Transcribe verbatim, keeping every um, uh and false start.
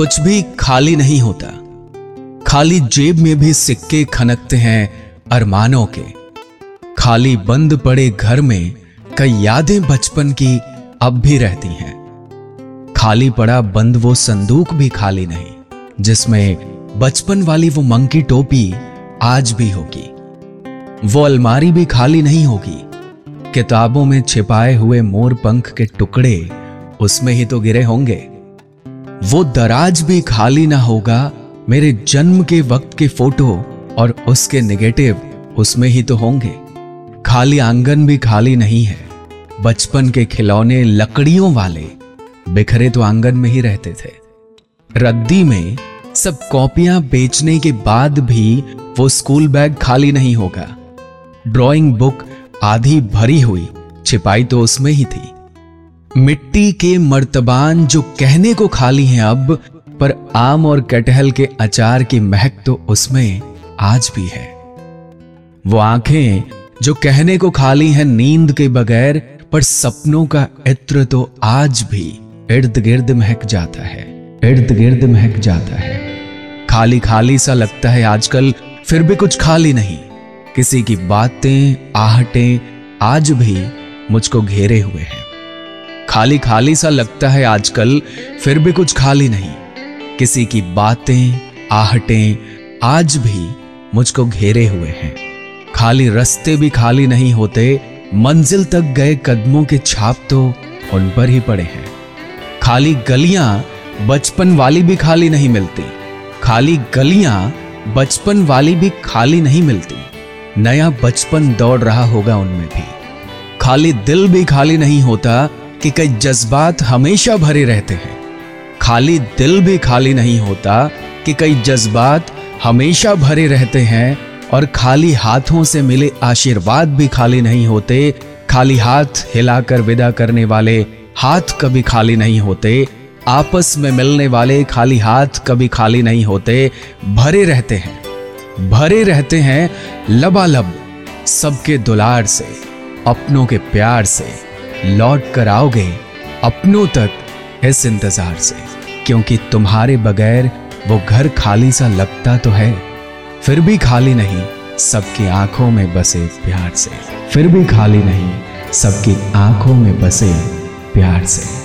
कुछ भी खाली नहीं होता। खाली जेब में भी सिक्के खनकते हैं अरमानों के। खाली बंद पड़े घर में कई यादें बचपन की अब भी रहती हैं। खाली पड़ा बंद वो संदूक भी खाली नहीं, जिसमें बचपन वाली वो मंकी टोपी आज भी होगी। वो अलमारी भी खाली नहीं होगी। किताबों में छिपाए हुए मोर पंख के टुकड़े उसमें ही तो गिरे होंगे। वो दराज भी खाली ना होगा। मेरे जन्म के वक्त के फोटो और उसके नेगेटिव उसमें ही तो होंगे। खाली आंगन भी खाली नहीं है। बचपन के खिलौने लकड़ियों वाले बिखरे तो आंगन में ही रहते थे। रद्दी में सब कॉपियां बेचने के बाद भी वो स्कूल बैग खाली नहीं होगा। ड्राइंग बुक आधी भरी हुई छिपाई तो उसमें ही थी। मिट्टी के मर्तबान जो कहने को खाली हैं अब, पर आम और कटहल के अचार की महक तो उसमें आज भी है। वो आंखें जो कहने को खाली हैं नींद के बगैर, पर सपनों का इत्र तो आज भी इर्द गिर्द महक जाता है, इर्द गिर्द महक जाता है। खाली खाली सा लगता है आजकल, फिर भी कुछ खाली नहीं। किसी की बातें आहटें आज भी मुझको घेरे हुए हैं। खाली खाली सा लगता है आजकल, फिर भी कुछ खाली नहीं। किसी की बातें आहटें आज भी मुझको घेरे हुए हैं। खाली रास्ते भी खाली नहीं होते। मंजिल तक गए कदमों के छाप तो उन पर ही पड़े हैं। खाली गलियां बचपन वाली भी खाली नहीं मिलती। खाली गलियां बचपन वाली भी खाली नहीं मिलती। नया बचपन दौड़ रहा होगा उनमें भी। खाली दिल भी खाली नहीं होता कि कई जज्बात हमेशा भरे रहते हैं। खाली दिल भी खाली नहीं होता कि कई जज्बात हमेशा भरे रहते हैं। और खाली हाथों से मिले आशीर्वाद भी खाली नहीं होते। खाली हाथ हिलाकर विदा करने वाले हाथ कभी खाली नहीं होते। आपस में मिलने वाले खाली हाथ कभी खाली नहीं होते। भरे रहते हैं, भरे रहते हैं लबालब सबके दुलार से, अपनों के प्यार से। लौट कर आओगे अपनों तक इस इंतजार से, क्योंकि तुम्हारे बगैर वो घर खाली सा लगता तो है, फिर भी खाली नहीं सबकी आंखों में बसे प्यार से, फिर भी खाली नहीं सबकी आंखों में बसे प्यार से।